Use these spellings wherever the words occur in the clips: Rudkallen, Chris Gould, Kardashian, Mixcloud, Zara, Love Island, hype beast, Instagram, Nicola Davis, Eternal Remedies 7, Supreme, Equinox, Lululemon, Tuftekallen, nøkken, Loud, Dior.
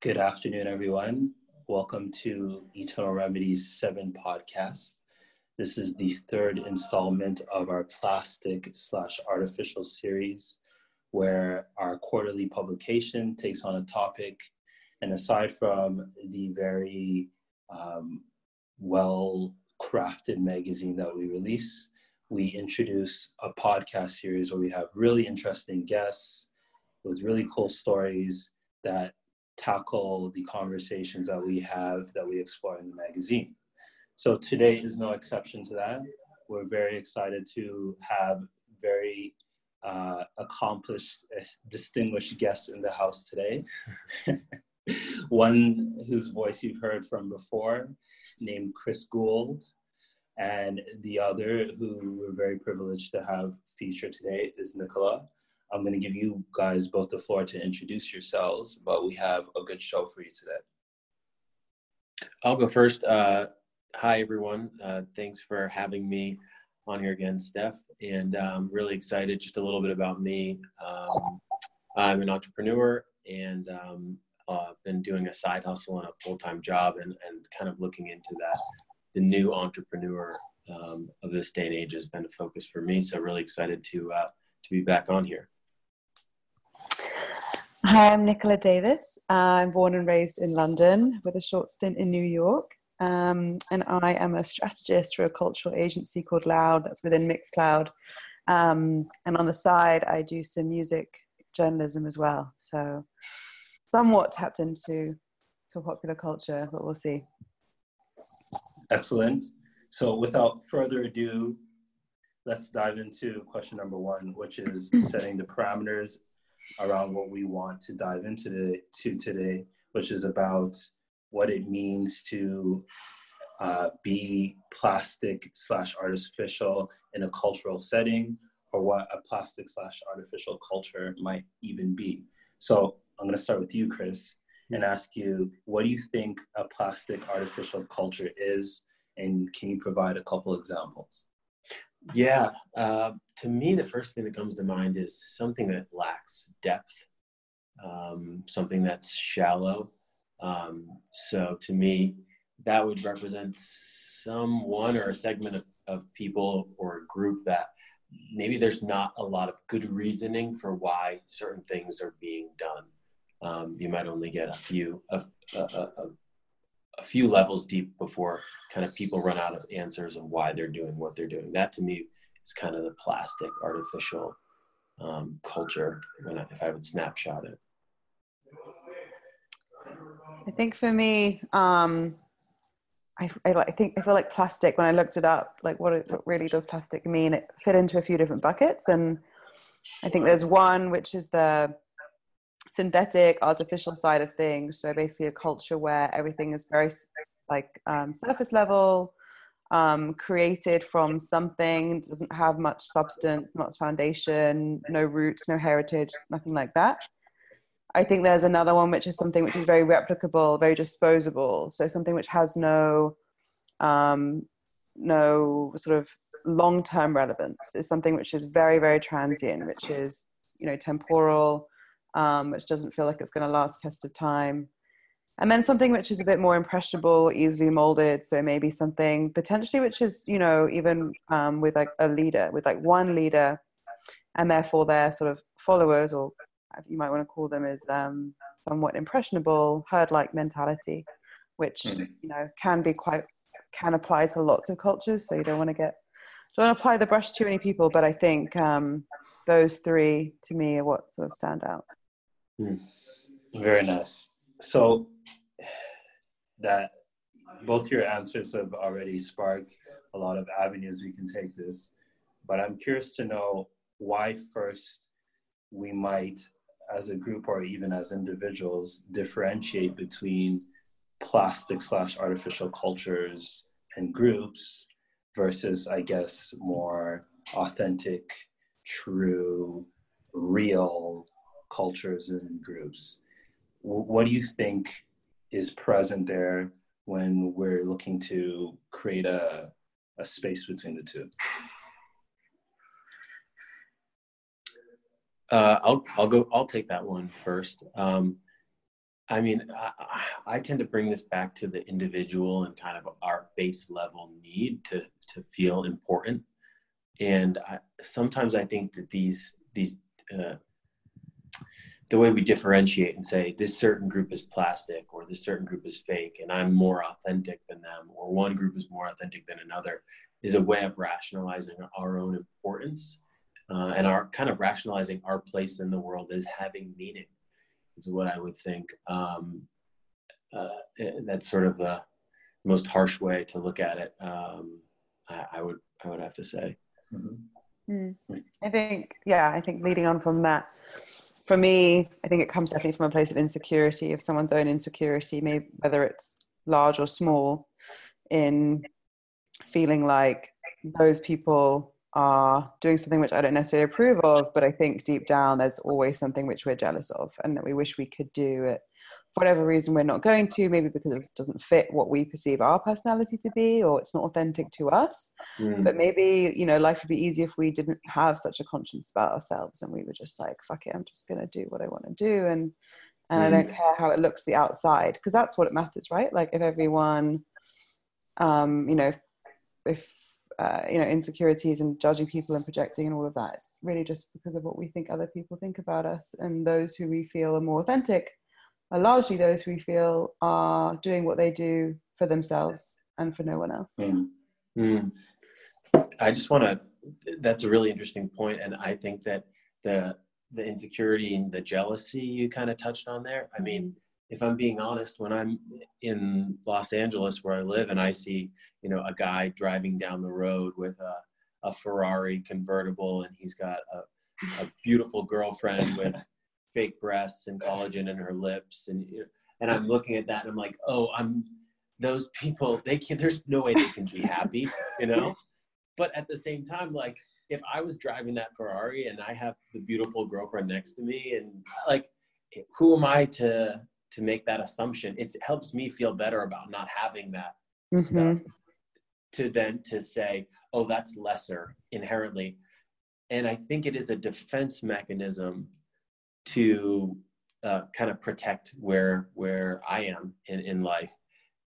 Good afternoon, everyone. Welcome to Eternal Remedies 7 podcast. This is the third installment of our plastic/artificial series, where our quarterly publication takes on a topic. And aside from the very well-crafted magazine that we release, we introduce a podcast series where we have really interesting guests with really cool stories that tackle the conversations that we have, that we explore in the magazine. So today is no exception to that. We're very excited to have very accomplished, distinguished guests in the house today. One whose voice you've heard from before, named Chris Gould, and the other who we're very privileged to have featured today is Nicola. I'm going to give you guys both the floor to introduce yourselves, but we have a good show for you today. I'll go first. Hi, everyone. Thanks for having me on here again, Steph. And I'm really excited. Just a little bit about me. I'm an entrepreneur and been doing a side hustle and a full-time job and kind of looking into that. The new entrepreneur of this day and age has been a focus for me. So really excited to be back on here. Hi, I'm Nicola Davis. I'm born and raised in London with a short stint in New York. And I am a strategist for a cultural agency called Loud that's within Mixcloud. And on the side, I do some music journalism as well. So somewhat tapped into popular culture, but we'll see. Excellent. So without further ado, let's dive into question number one, which is setting the parameters around what we want to dive into today, which is about what it means to be plastic/artificial in a cultural setting, or what a plastic/artificial culture might even be. So I'm going to start with you, Chris, and ask you, what do you think a plastic/artificial culture is? And can you provide a couple examples? Yeah, to me, the first thing that comes to mind is something that lacks depth, something that's shallow. So to me, that would represent someone or a segment of people or a group that maybe there's not a lot of good reasoning for why certain things are being done. You might only get a few levels deep before kind of people run out of answers of why they're doing what they're doing. That to me is kind of the plastic/artificial culture, if I would snapshot it. I think for me, I feel like plastic, when I looked it up, like what really does plastic mean? It fit into a few different buckets. And I think there's one, which is the synthetic, artificial side of things. So basically a culture where everything is very surface level, created from something, doesn't have much substance, much foundation, no roots, no heritage, nothing like that. I think there's another one, which is something which is very replicable, very disposable. So something which has no sort of long-term relevance. It's something which is very, very transient, which is, temporal, which doesn't feel like it's going to last test of time. And then something which is a bit more impressionable, easily molded. So maybe something potentially which is, even with like a leader, with like one leader, and therefore their sort of followers, or you might want to call them, is somewhat impressionable, herd-like mentality, which, can apply to lots of cultures. So you don't apply the brush to any people, but I think those three to me are what sort of stand out. Very nice. So that both your answers have already sparked a lot of avenues we can take this, but I'm curious to know why first we might, as a group or even as individuals, differentiate between plastic/artificial cultures and groups versus, I guess, more authentic, true, real cultures and groups. What do you think is present there when we're looking to create a space between the two? I'll take that one first. I mean, I tend to bring this back to the individual and kind of our base level need to feel important. And sometimes I think that these the way we differentiate and say this certain group is plastic or this certain group is fake and I'm more authentic than them, or one group is more authentic than another, is a way of rationalizing our own importance and our kind of rationalizing our place in the world as having meaning, is what I would think. That's sort of the most harsh way to look at it, I would have to say. Mm-hmm. I think leading on from that, for me, I think it comes definitely from a place of insecurity, of someone's own insecurity, maybe whether it's large or small, in feeling like those people are doing something which I don't necessarily approve of, but I think deep down there's always something which we're jealous of and that we wish we could do it. For whatever reason we're not going to, maybe because it doesn't fit what we perceive our personality to be, or it's not authentic to us. Mm. But maybe, you know, life would be easier if we didn't have such a conscience about ourselves and we were just like, fuck it, I'm just gonna do what I want to do, and I don't care how it looks the outside, because that's what it matters, right? Like if everyone you know, insecurities and judging people and projecting and all of that, it's really just because of what we think other people think about us, and those who we feel are more authentic are largely those who we feel are doing what they do for themselves and for no one else. Mm. Mm. I just want to, that's a really interesting point. And I think that the insecurity and the jealousy you kind of touched on there. I mean, if I'm being honest, when I'm in Los Angeles where I live and I see, you know, a guy driving down the road with a Ferrari convertible, and he's got a beautiful girlfriend with fake breasts and collagen in her lips, and I'm looking at that and I'm like, oh, those people, there's no way they can be happy, you know? But at the same time, like if I was driving that Ferrari and I have the beautiful girlfriend next to me, and like, who am I to make that assumption? It helps me feel better about not having that stuff, to say, oh, that's lesser inherently. And I think it is a defense mechanism to kind of protect where I am in life,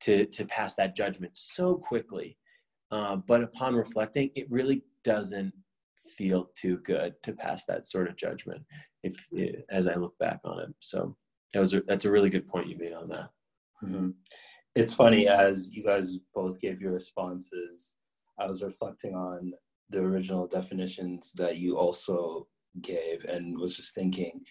to pass that judgment so quickly. But upon reflecting, it really doesn't feel too good to pass that sort of judgment, as I look back on it. So that's a really good point you made on that. Mm-hmm. It's funny, as you guys both gave your responses, I was reflecting on the original definitions that you also gave, and was just thinking,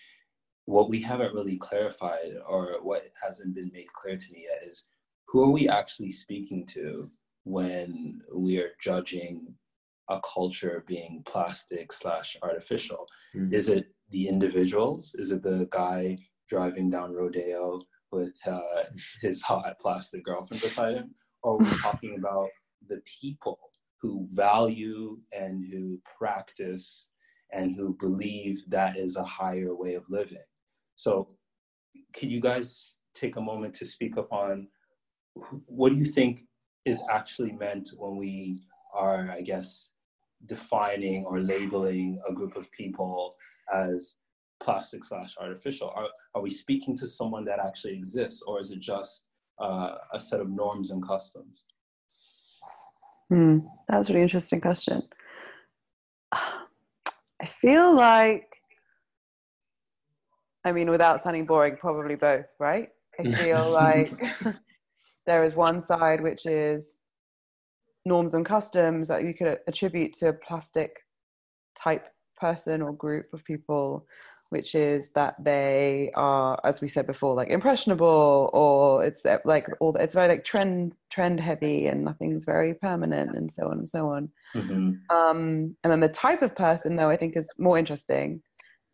what we haven't really clarified, or what hasn't been made clear to me yet, is who are we actually speaking to when we are judging a culture being plastic / artificial? Mm-hmm. Is it the individuals? Is it the guy driving down Rodeo with his hot plastic girlfriend beside him? Or are we talking about the people who value and who practice and who believe that is a higher way of living? So can you guys take a moment to speak upon what do you think is actually meant when we are, I guess, defining or labeling a group of people as plastic / artificial? Are we speaking to someone that actually exists, or is it just a set of norms and customs? That's a really interesting question. I feel like, I mean, without sounding boring, probably both, right? I feel like there is one side which is norms and customs that you could attribute to a plastic type person or group of people, which is that they are, as we said before, like impressionable, or it's like all it's very like trend heavy, and nothing's very permanent, and so on and so on. Mm-hmm. And then the type of person, though, I think is more interesting,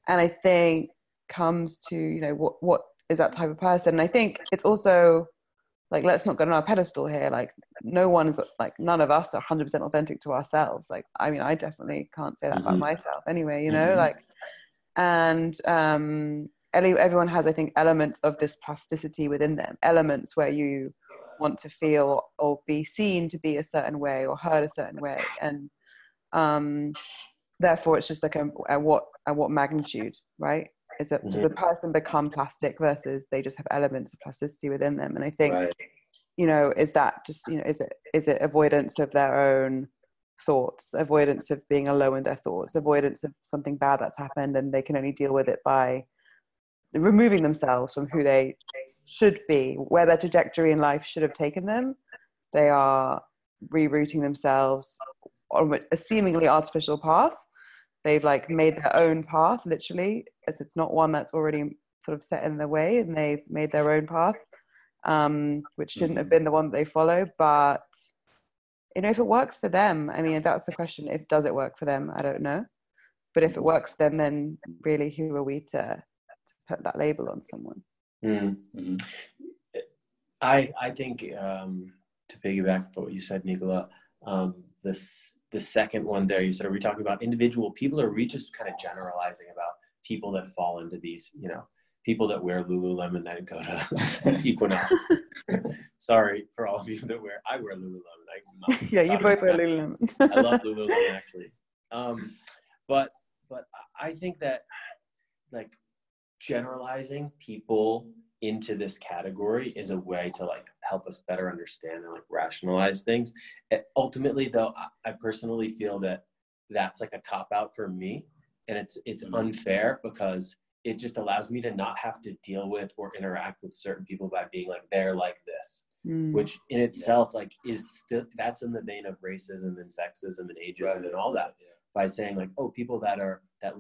and I think comes to, you know, what is that type of person? And I think it's also like, let's not go on our pedestal here. Like none of us are 100% authentic to ourselves. Like, I mean, I definitely can't say that about myself anyway, you know, like, and everyone has, I think, elements of this plasticity within them, elements where you want to feel or be seen to be a certain way or heard a certain way. And therefore it's just like, at what magnitude, right? Is it, does a person become plastic versus they just have elements of plasticity within them? And I think, you know, is that just, you know, is it avoidance of their own thoughts, avoidance of being alone with their thoughts, avoidance of something bad that's happened, and they can only deal with it by removing themselves from who they should be, where their trajectory in life should have taken them. They are rerouting themselves on a seemingly artificial path. They've like made their own path, literally, as it's not one that's already sort of set in the way, and they've made their own path, which shouldn't have been the one that they follow. But, you know, if it works for them, I mean, that's the question. If does it work for them? I don't know. But if it works for them, then really, who are we to put that label on someone? Mm-hmm. I think to piggyback on what you said, Nicola, the second one there, you said, are we talking about individual people, or are we just kind of generalizing about people that fall into these, you know, people that wear Lululemon that go to Equinox? Sorry for all of you that I wear Lululemon. Yeah, you both wear Lululemon. I love Lululemon, actually. But I think that, like, generalizing people into this category is a way to like help us better understand and like rationalize things. And ultimately though, I personally feel that that's like a cop out for me, and it's unfair, because it just allows me to not have to deal with or interact with certain people by being like, they're like this, which in itself like is still, that's in the vein of racism and sexism and ageism and all that, by saying like, oh, people that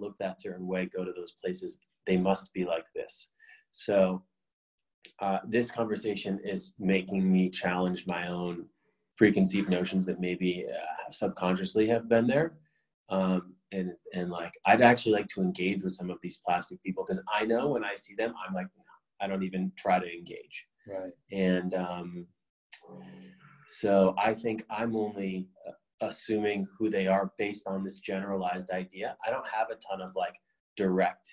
look that certain way go to those places, they must be like this. So this conversation is making me challenge my own preconceived notions that maybe subconsciously have been there. And like, I'd actually like to engage with some of these plastic people, because I know when I see them, I'm like, no, I don't even try to engage. Right. And so I think I'm only assuming who they are based on this generalized idea. I don't have a ton of like direct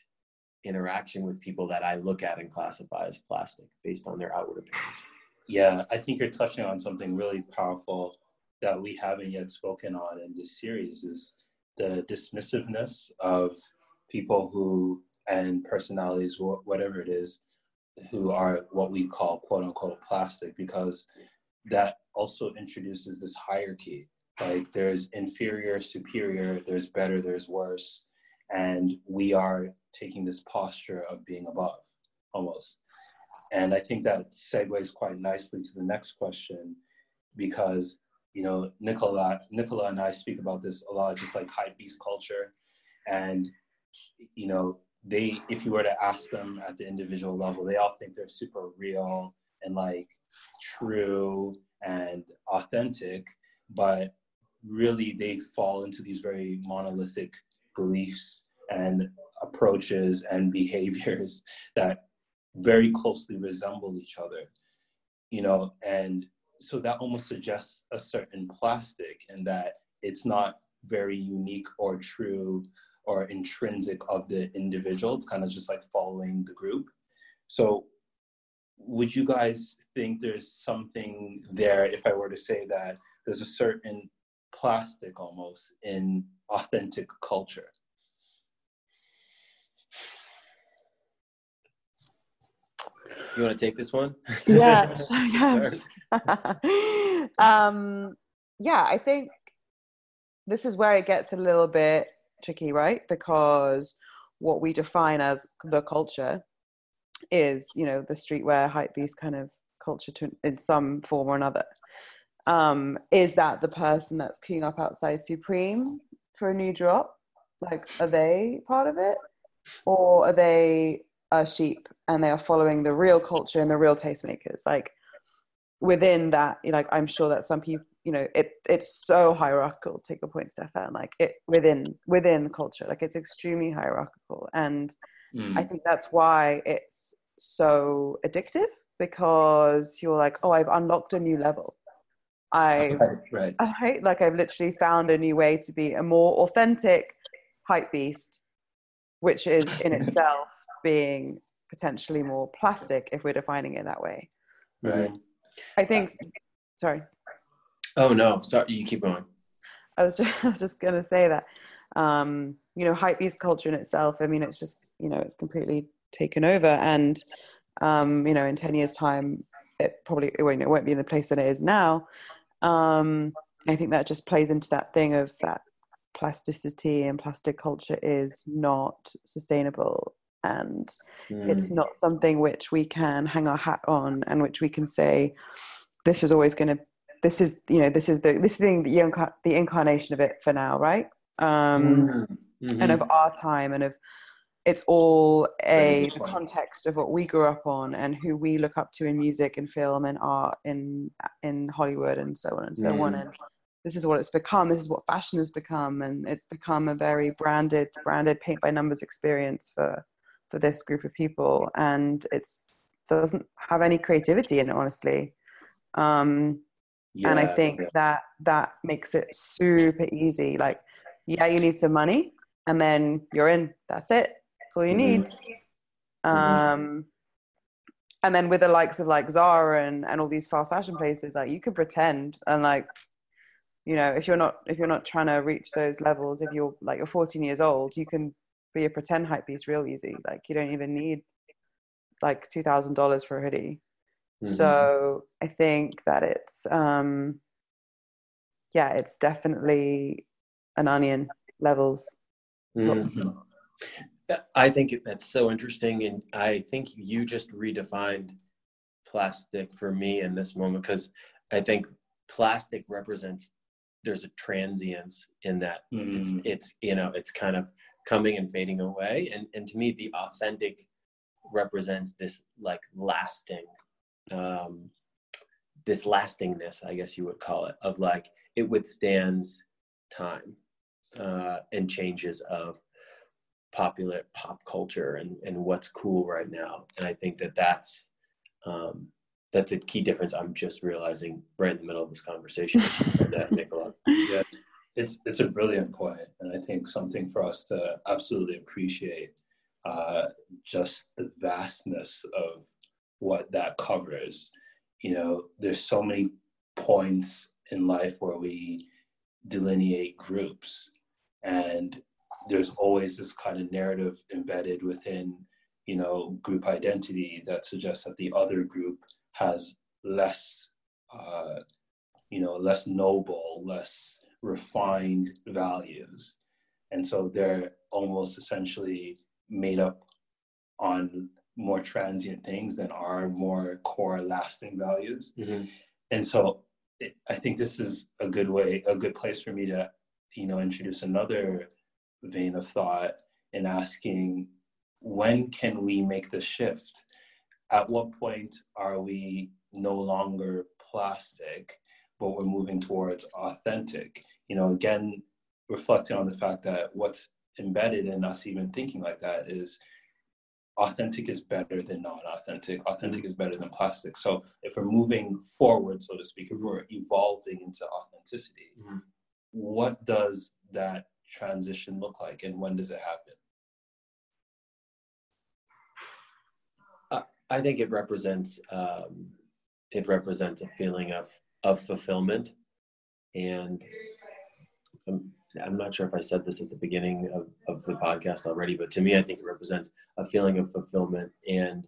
interaction with people that I look at and classify as plastic based on their outward appearance. Yeah, I think you're touching on something really powerful that we haven't yet spoken on in this series, is the dismissiveness of people who, and personalities, whatever it is, who are what we call quote unquote plastic, because that also introduces this hierarchy. Like there's inferior, superior, there's better, there's worse. And we are taking this posture of being above, almost. And I think that segues quite nicely to the next question, because, you know, Nicola and I speak about this a lot, just like high beast culture. And, you know, they, if you were to ask them at the individual level, they all think they're super real and like true and authentic, but really they fall into these very monolithic beliefs and approaches and behaviors that very closely resemble each other, you know, and so that almost suggests a certain plastic, and that it's not very unique or true or intrinsic of the individual. It's kind of just like following the group. So would you guys think there's something there, if I were to say that there's a certain plastic almost in authentic culture? You want to take this one? Yeah. Yeah, I think this is where it gets a little bit tricky, right? Because what we define as the culture is, you know, the streetwear, hypebeast kind of culture in some form or another. Is that the person that's queuing up outside Supreme for a new drop? Like, are they part of it? Or are they a sheep and they are following the real culture and the real tastemakers? Like, within that, you know, like, I'm sure that some people, you know, it's so hierarchical, take your point, Stefan, like it within culture, like it's extremely hierarchical. And I think that's why it's so addictive, because you're like, oh, I've unlocked a new level. I've literally found a new way to be a more authentic hype beast, which is in itself being potentially more plastic if we're defining it that way. Right. I think, sorry. Oh no, sorry, you keep going. I was just gonna say that, you know, hype beast culture in itself, I mean, it's just you know, it's completely taken over. And, you know, in 10 years time, it won't be in the place that it is now. I think that just plays into that thing of that plasticity and plastic culture is not sustainable. And it's not something which we can hang our hat on and which we can say, this is always going to, this is the incarnation of it for now. Right. And of our time, and of, it's all the context of what we grew up on and who we look up to in music and film and art in Hollywood and so on and so on. And this is what it's become. This is what fashion has become. And it's become a very branded paint by numbers experience for this group of people. And it doesn't have any creativity in it, honestly. And I think that makes it super easy. Like, yeah, you need some money and then you're in, that's it. That's all you need. And then with the likes of like Zara and all these fast fashion places, like you can pretend, and like, you know, if you're not trying to reach those levels, if you're like, you're 14 years old, you can be a pretend hype beast real easy. Like you don't even need like $2,000 for a hoodie. So I think that it's, it's definitely an onion levels. I think that's so interesting. And I think you just redefined plastic for me in this moment, because I think plastic represents, there's a transience in that it's, you know, it's kind of coming and fading away. And to me, the authentic represents this like lasting, this lastingness, I guess you would call it, of like, it withstands time, and changes of popular pop culture and what's cool right now. And I think that's a key difference. I'm just realizing right in the middle of this conversation that, Nicola. Yeah, it's a brilliant point. And I think something for us to absolutely appreciate, just the vastness of what that covers. You know, there's so many points in life where we delineate groups, and there's always this kind of narrative embedded within, you know, group identity that suggests that the other group has less, less noble, less refined values. And so they're almost essentially made up on more transient things than our more core lasting values. And so I think this is a good place for me to, you know, introduce another vein of thought in asking, when can we make the shift? At what point are we no longer plastic, but we're moving towards authentic? You know, again, reflecting on the fact that what's embedded in us even thinking like that is authentic is better than non-authentic. Authentic is better than plastic. So if we're moving forward, so to speak, if we're evolving into authenticity, what does that transition look like, and when does it happen? I think it represents a feeling of fulfillment, and I'm not sure if I said this at the beginning of the podcast already, but to me, I think it represents a feeling of fulfillment, and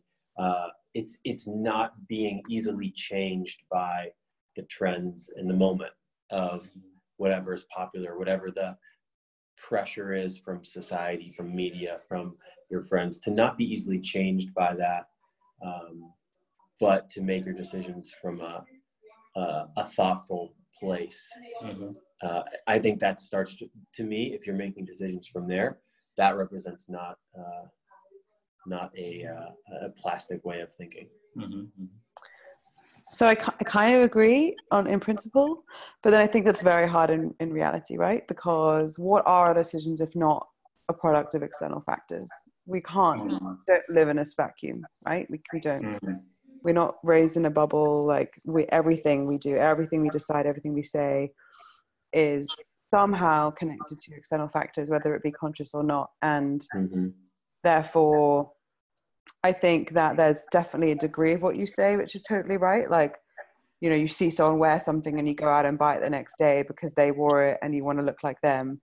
it's not being easily changed by the trends in the moment of whatever is popular, whatever the pressure is from society, from media, from your friends, to not be easily changed by that, but to make your decisions from a thoughtful place. I think that starts to me, if you're making decisions from there, that represents not a plastic way of thinking. So I kind of agree in principle, but then I think that's very hard in reality, right? Because what are our decisions if not a product of external factors? We can't don't live in a vacuum, right? We don't. We're not raised in a bubble. Like everything we do, everything we decide, everything we say is somehow connected to external factors, whether it be conscious or not. And therefore, I think that there's definitely a degree of what you say, which is totally right. Like, you know, you see someone wear something and you go out and buy it the next day because they wore it and you want to look like them.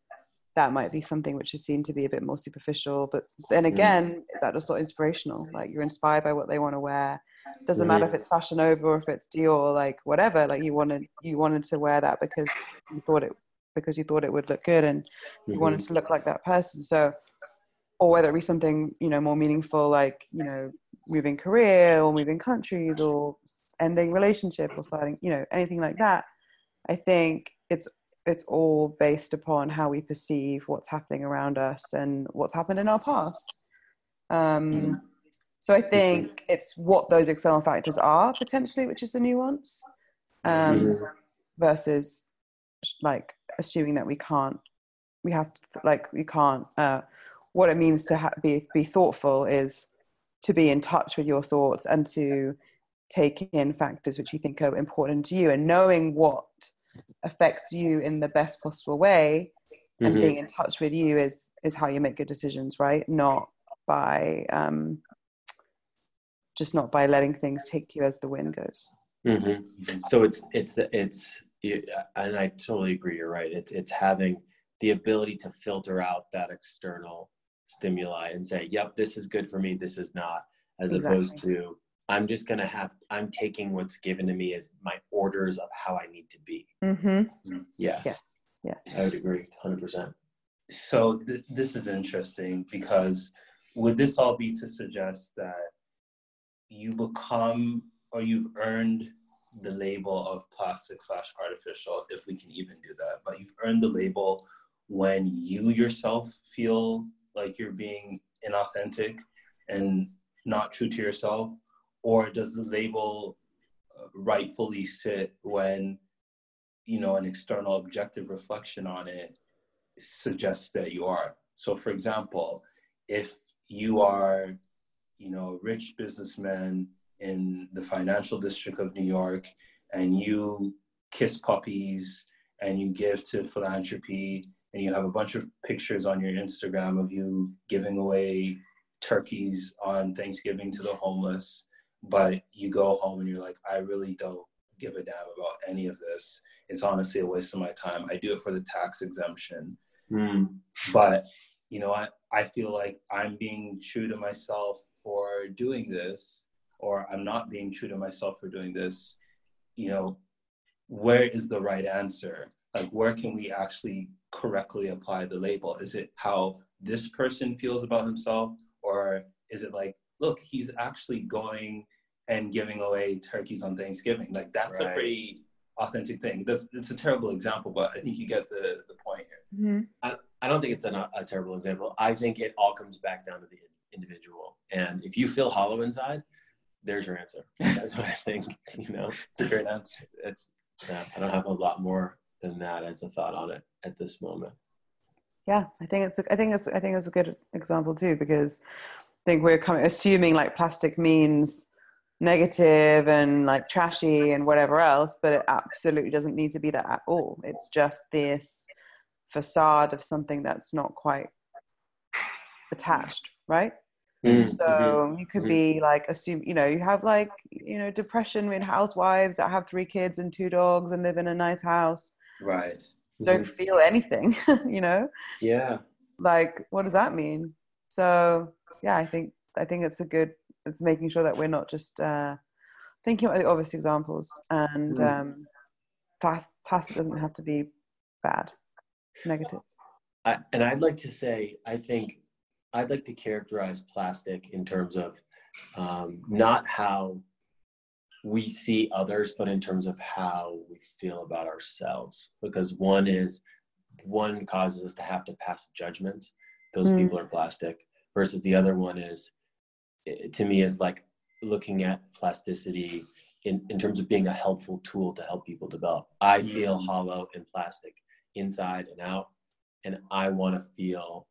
that might be something which is seen to be a bit more superficial. But then again, that just not inspirational. Like, you're inspired by what they want to wear. Doesn't matter if it's Fashion Nova or if it's Dior, like whatever. Like, you wanted to wear that because you thought it would look good, and you wanted to look like that person. So, or whether it be something, you know, more meaningful, like, you know, moving career or moving countries or ending relationship or starting, you know, anything like that. I think it's all based upon how we perceive what's happening around us and what's happened in our past. So I think it's what those external factors are potentially, which is the nuance, versus like assuming that what it means to be thoughtful is to be in touch with your thoughts and to take in factors which you think are important to you, and knowing what affects you in the best possible way and being in touch with you is how you make good decisions, right? Not by, just not by letting things take you as the wind goes. So and I totally agree. You're right. It's having the ability to filter out that external stimuli and say, yep, this is good for me. This is not, as opposed to, I'm taking what's given to me as my orders of how I need to be. Yes. I would agree 100%. So this is interesting, because would this all be to suggest that you become, or you've earned the label of plastic/artificial, if we can even do that, but you've earned the label when you yourself feel like you're being inauthentic and not true to yourself? Or does the label rightfully sit when, you know, an external objective reflection on it suggests that you are? So for example, if you are, you know, a rich businessman in the financial district of New York, and you kiss puppies and you give to philanthropy, and you have a bunch of pictures on your Instagram of you giving away turkeys on Thanksgiving to the homeless, but you go home and you're like, I really don't give a damn about any of this. It's honestly a waste of my time. I do it for the tax exemption. But, you know, I feel like I'm being true to myself for doing this, or I'm not being true to myself for doing this. You know, where is the right answer? Like, where can we actually correctly apply the label? Is it how this person feels about himself? Or is it like, look, he's actually going and giving away turkeys on Thanksgiving. Like, that's a pretty authentic thing. It's a terrible example, but I think you get the point here. I don't think it's a terrible example. I think it all comes back down to the individual. And if you feel hollow inside, there's your answer. That's what I think, you know. It's a great answer. I don't have a lot more than that as a thought on it at this moment. Yeah, I think it's a good example too, because I think we're assuming like plastic means negative and like trashy and whatever else, but it absolutely doesn't need to be that at all. It's just this facade of something that's not quite attached, right? So you could be like, assume, you know, you have like, you know, depression with housewives that have 3 kids and 2 dogs and live in a nice house. Right. Don't feel anything, you know? Yeah. Like, what does that mean? So yeah, I think it's making sure that we're not just thinking about the obvious examples, and plastic doesn't have to be bad, negative. And I'd like to say, I think, I'd like to characterize plastic in terms of not how we see others, but in terms of how we feel about ourselves. Because one causes us to have to pass judgments. Those people are plastic. Versus the other one is like looking at plasticity in terms of being a helpful tool to help people develop. I feel hollow and plastic inside and out. And I want to feel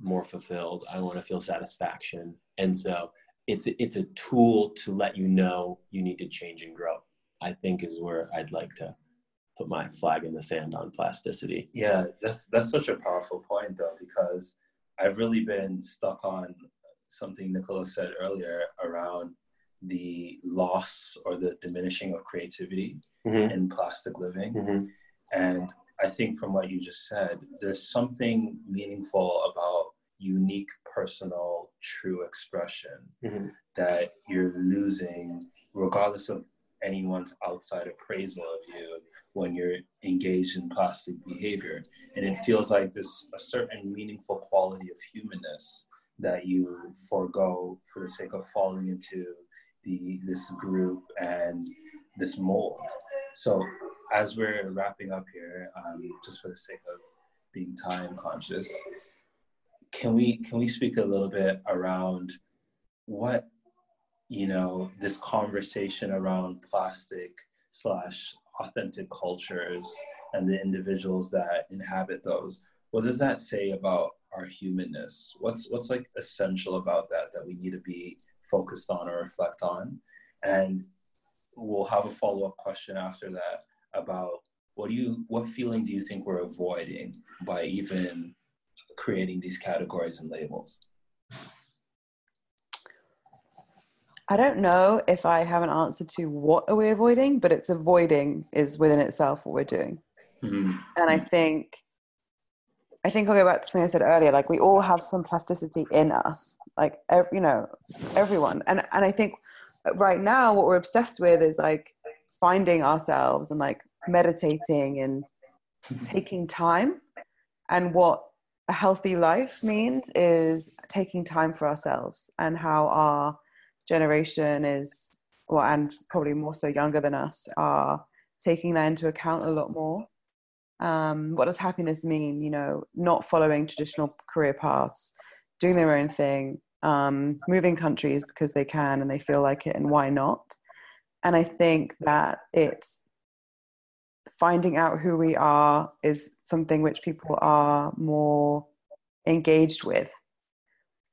more fulfilled. I want to feel satisfaction. And so it's a tool to let you know you need to change and grow, I think, is where I'd like to put my flag in the sand on plasticity. Yeah, that's such a powerful point though, because I've really been stuck on something Nicola said earlier around the loss or the diminishing of creativity in plastic living. And I think from what you just said, there's something meaningful about unique, personal, true expression mm-hmm. that you're losing, regardless of anyone's outside appraisal of you, when you're engaged in plastic behavior. And it feels like there's a certain meaningful quality of humanness that you forego for the sake of falling into this group and this mold. So as we're wrapping up here, just for the sake of being time conscious, can we speak a little bit around what, you know, this conversation around plastic / authentic cultures and the individuals that inhabit those, what does that say about our humanness? What's like essential about that we need to be focused on or reflect on? And we'll have a follow-up question after that about what feeling do you think we're avoiding by even creating these categories and labels? I don't know if I have an answer to what are we avoiding, but it's avoiding is within itself what we're doing. Mm-hmm. And I think I'll go back to something I said earlier, like we all have some plasticity in us, like, you know, everyone. And I think right now what we're obsessed with is like finding ourselves and like meditating and taking time. And what a healthy life means is taking time for ourselves, and how our generation is, well, and probably more so younger than us, are taking that into account a lot more. What does happiness mean? You know, not following traditional career paths, doing their own thing, moving countries because they can and they feel like it, and why not? And I think that it's finding out who we are is something which people are more engaged with.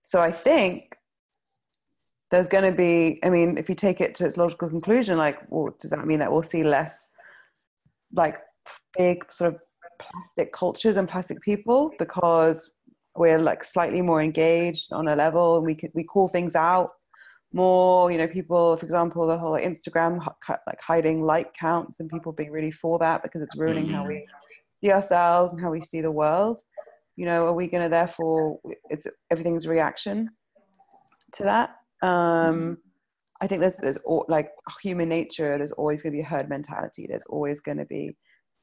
So I think there's going to be, I mean, if you take it to its logical conclusion, like, well, does that mean that we'll see less like big sort of plastic cultures and plastic people because we're like slightly more engaged on a level and we call things out more? You know, people, for example, the whole Instagram like hiding like counts and people being really for that because it's ruining mm-hmm. how we see ourselves and how we see the world. You know, are we going to therefore, it's everything's reaction to that? I think there's all, like human nature, there's always going to be a herd mentality. There's always going to be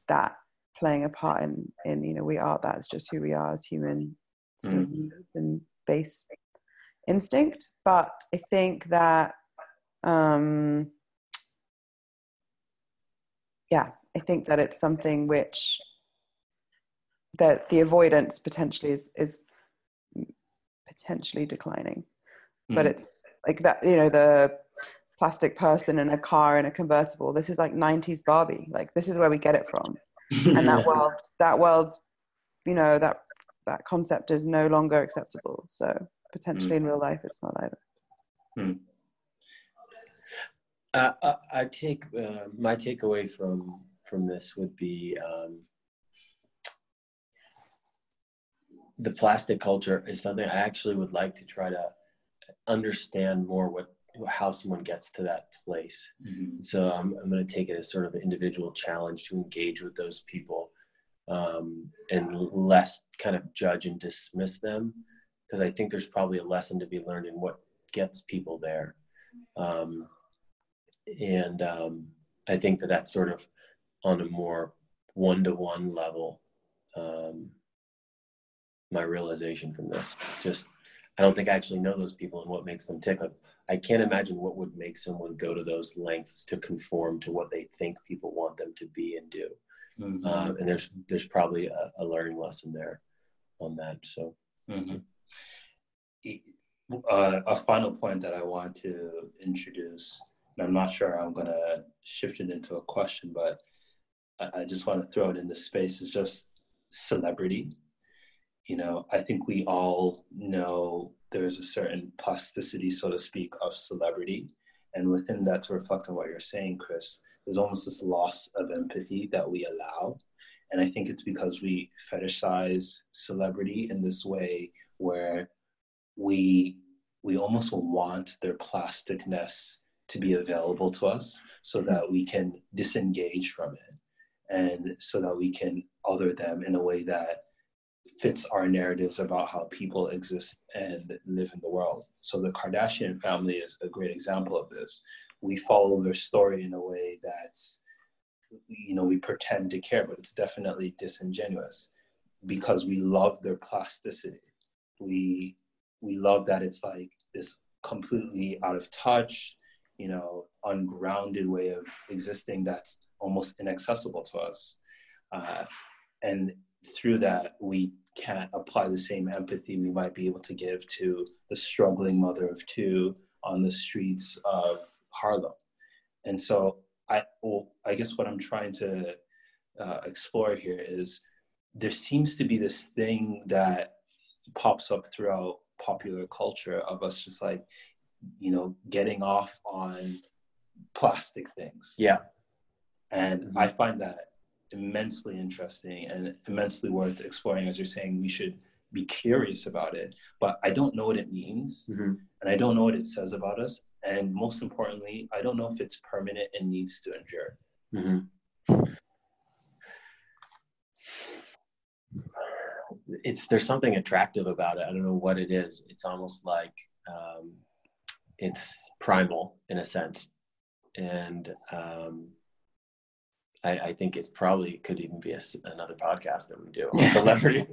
that playing a part in you know, we are, that's just who we are as human and base instinct. But I think that I think that it's something which that the avoidance potentially is potentially declining. But it's like that, you know, the plastic person in a car in a convertible, this is like 90s Barbie, like this is where we get it from. And that world's, you know, that concept is no longer acceptable. So potentially in real life, it's not either. I take my takeaway from this would be the plastic culture is something I actually would like to try to understand more, how someone gets to that place. Mm-hmm. So I'm going to take it as sort of an individual challenge to engage with those people and less kind of judge and dismiss them, because I think there's probably a lesson to be learned in what gets people there. I think that's sort of on a more one-to-one level, my realization from this. Just, I don't think I actually know those people and what makes them tick. I can't imagine what would make someone go to those lengths to conform to what they think people want them to be and do. Mm-hmm. And there's probably a learning lesson there on that. So mm-hmm. A final point that I want to introduce, and I'm not sure I'm going to shift it into a question, but I just want to throw it in the space, is just celebrity. You know, I think we all know there's a certain plasticity, so to speak, of celebrity. And within that, to reflect on what you're saying, Chris, there's almost this loss of empathy that we allow. And I think it's because we fetishize celebrity in this way where we almost want their plasticness to be available to us so that we can disengage from it. and so that we can other them in a way that fits our narratives about how people exist and live in the world. So the Kardashian family is a great example of this. We follow their story in a way that's, you know, we pretend to care, but it's definitely disingenuous because we love their plasticity. We love that it's like this completely out of touch, you know, ungrounded way of existing that's almost inaccessible to us. And through that, we can't apply the same empathy we might be able to give to the struggling mother of two on the streets of Harlem. And so I guess what I'm trying to explore here is there seems to be this thing that pops up throughout popular culture of us just like, you know, getting off on plastic things. Yeah. And mm-hmm. I find that immensely interesting and immensely worth exploring. As you're saying, we should be curious about it, but I don't know what it means. Mm-hmm. And I don't know what it says about us. And most importantly, I don't know if it's permanent and needs to endure. Mm-hmm. There's something attractive about it. I don't know what it is. It's almost like it's primal in a sense. And I think it's probably could even be another podcast that we do on celebrity.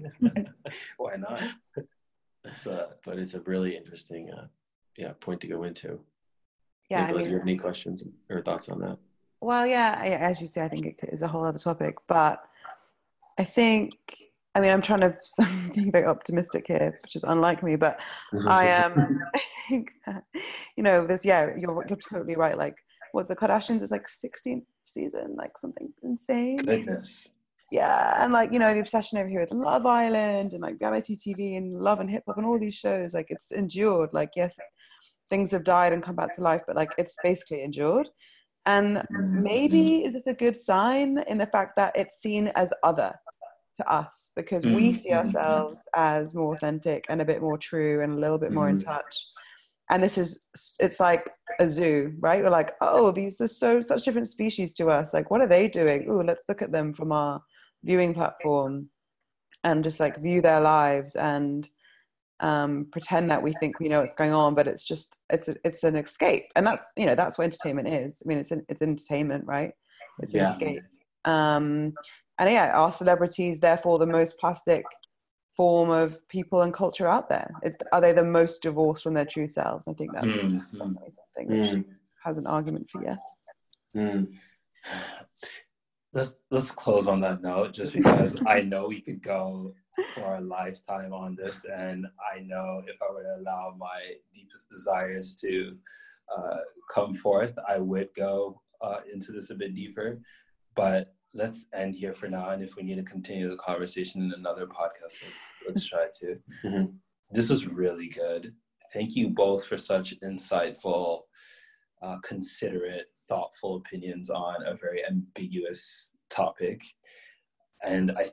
Why not? But it's a really interesting point to go into. Yeah. Maybe, I mean, do you have any questions or thoughts on that? Well, yeah, as you say, I think it is a whole other topic, but I'm trying to be very optimistic here, which is unlike me, but I think, you know, this, yeah, you're totally right. Like, what's the Kardashians? It's like 16th season, like something insane. Goodness. Yeah. And like, you know, the obsession over here with Love Island and like reality TV and Love and Hip Hop and all these shows, like it's endured. Like, yes, things have died and come back to life, but like it's basically endured. And maybe is this a good sign in the fact that it's seen as other to us, because we see ourselves as more authentic and a bit more true and a little bit more in touch. And it's like a zoo, right? We're like, oh, these are such different species to us. Like, what are they doing? Oh, let's look at them from our viewing platform and just like view their lives and pretend that we think we know what's going on, but it's just, it's an escape. And that's, you know, that's what entertainment is. I mean, it's entertainment, right? It's an escape. And yeah, are celebrities therefore the most plastic form of people and culture out there? Are they the most divorced from their true selves? I think that's something that has an argument for yes. Mm. Let's close on that note, just because I know we could go for a lifetime on this, and I know if I were to allow my deepest desires to come forth, I would go into this a bit deeper, but let's end here for now, and if we need to continue the conversation in another podcast, let's try to. Mm-hmm. This was really good. Thank you both for such insightful, considerate, thoughtful opinions on a very ambiguous topic. And I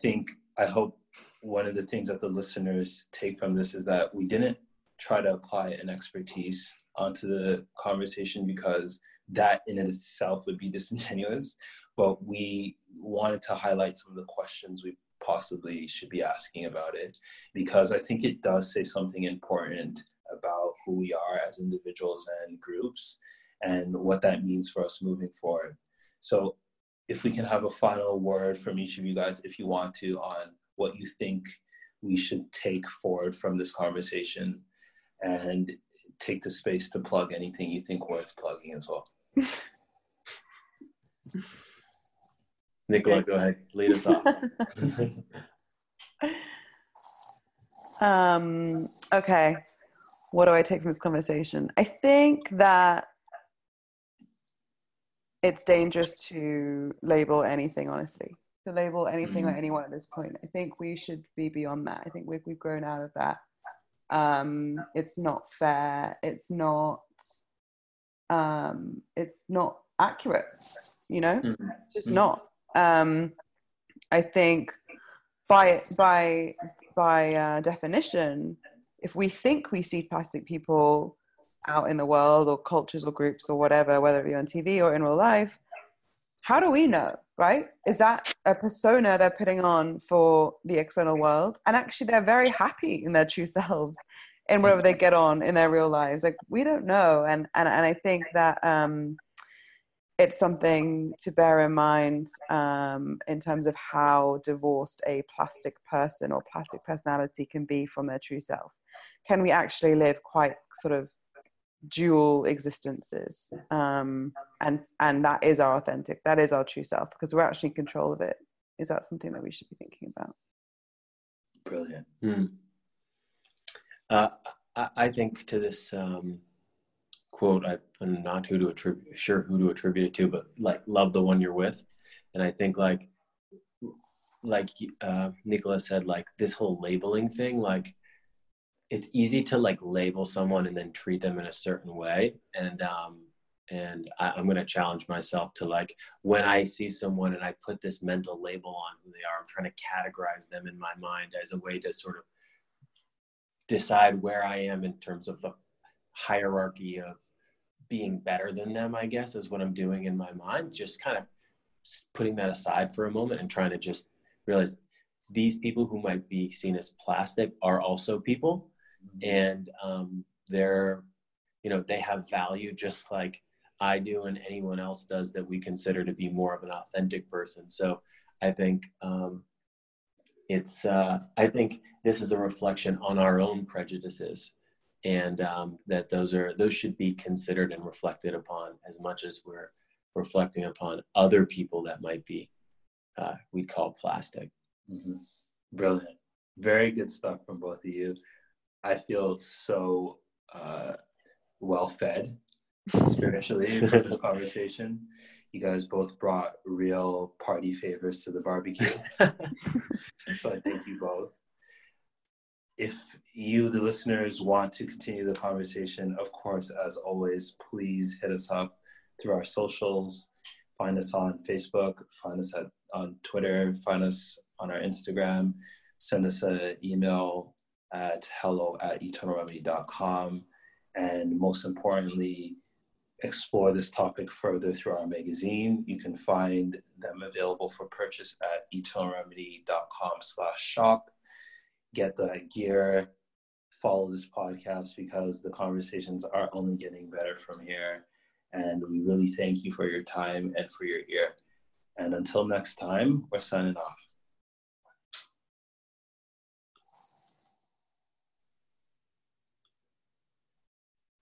hope one of the things that the listeners take from this is that we didn't try to apply an expertise onto the conversation, because that in itself would be disingenuous, but we wanted to highlight some of the questions we possibly should be asking about it, because I think it does say something important about who we are as individuals and groups and what that means for us moving forward. So if we can have a final word from each of you guys, if you want to, on what you think we should take forward from this conversation, and take the space to plug anything you think worth plugging as well. Nicola, go ahead, lead us off. Okay, what do I take from this conversation? I think that it's dangerous to label anything, honestly. To label anything or anyone at this point. I think we should be beyond that. I think we've grown out of that. It's not fair, it's not accurate, you know, it's just not. I think by definition, if we think we see plastic people out in the world or cultures or groups or whatever, whether it be on TV or in real life, how do we know? right? Is that a persona they're putting on for the external world? And actually they're very happy in their true selves and wherever they get on in their real lives. Like, we don't know. And I think that it's something to bear in mind in terms of how divorced a plastic person or plastic personality can be from their true self. Can we actually live quite sort of dual existences? And that is our authentic, that is our true self, because we're actually in control of it. Is that something that we should be thinking about? Brilliant. Mm. I think to this quote, I'm not sure who to attribute it to, but like, love the one you're with. And I think like Nicola said, like this whole labeling thing, like it's easy to like label someone and then treat them in a certain way. And I'm going to challenge myself to like, when I see someone and I put this mental label on who they are, I'm trying to categorize them in my mind as a way to sort of decide where I am in terms of the hierarchy of being better than them, I guess, is what I'm doing in my mind. Just kind of putting that aside for a moment and trying to just realize these people who might be seen as plastic are also people. Mm-hmm. And they're, you know, they have value just like I do and anyone else does that we consider to be more of an authentic person. So I think I think this is a reflection on our own prejudices, and that those should be considered and reflected upon as much as we're reflecting upon other people that might be we'd call plastic. Mm-hmm. Brilliant. Very good stuff from both of you. I feel so well fed spiritually for this conversation. You guys both brought real party favors to the barbecue. So I thank you both. If you, the listeners, want to continue the conversation, of course, as always, please hit us up through our socials. Find us on Facebook, find us on Twitter, find us on our Instagram, send us an email at hello@eternalremedy.com. And most importantly, explore this topic further through our magazine. You can find them available for purchase at eternalremedy.com/shop. Get the gear, follow this podcast, because the conversations are only getting better from here. And we really thank you for your time and for your ear. And until next time, we're signing off.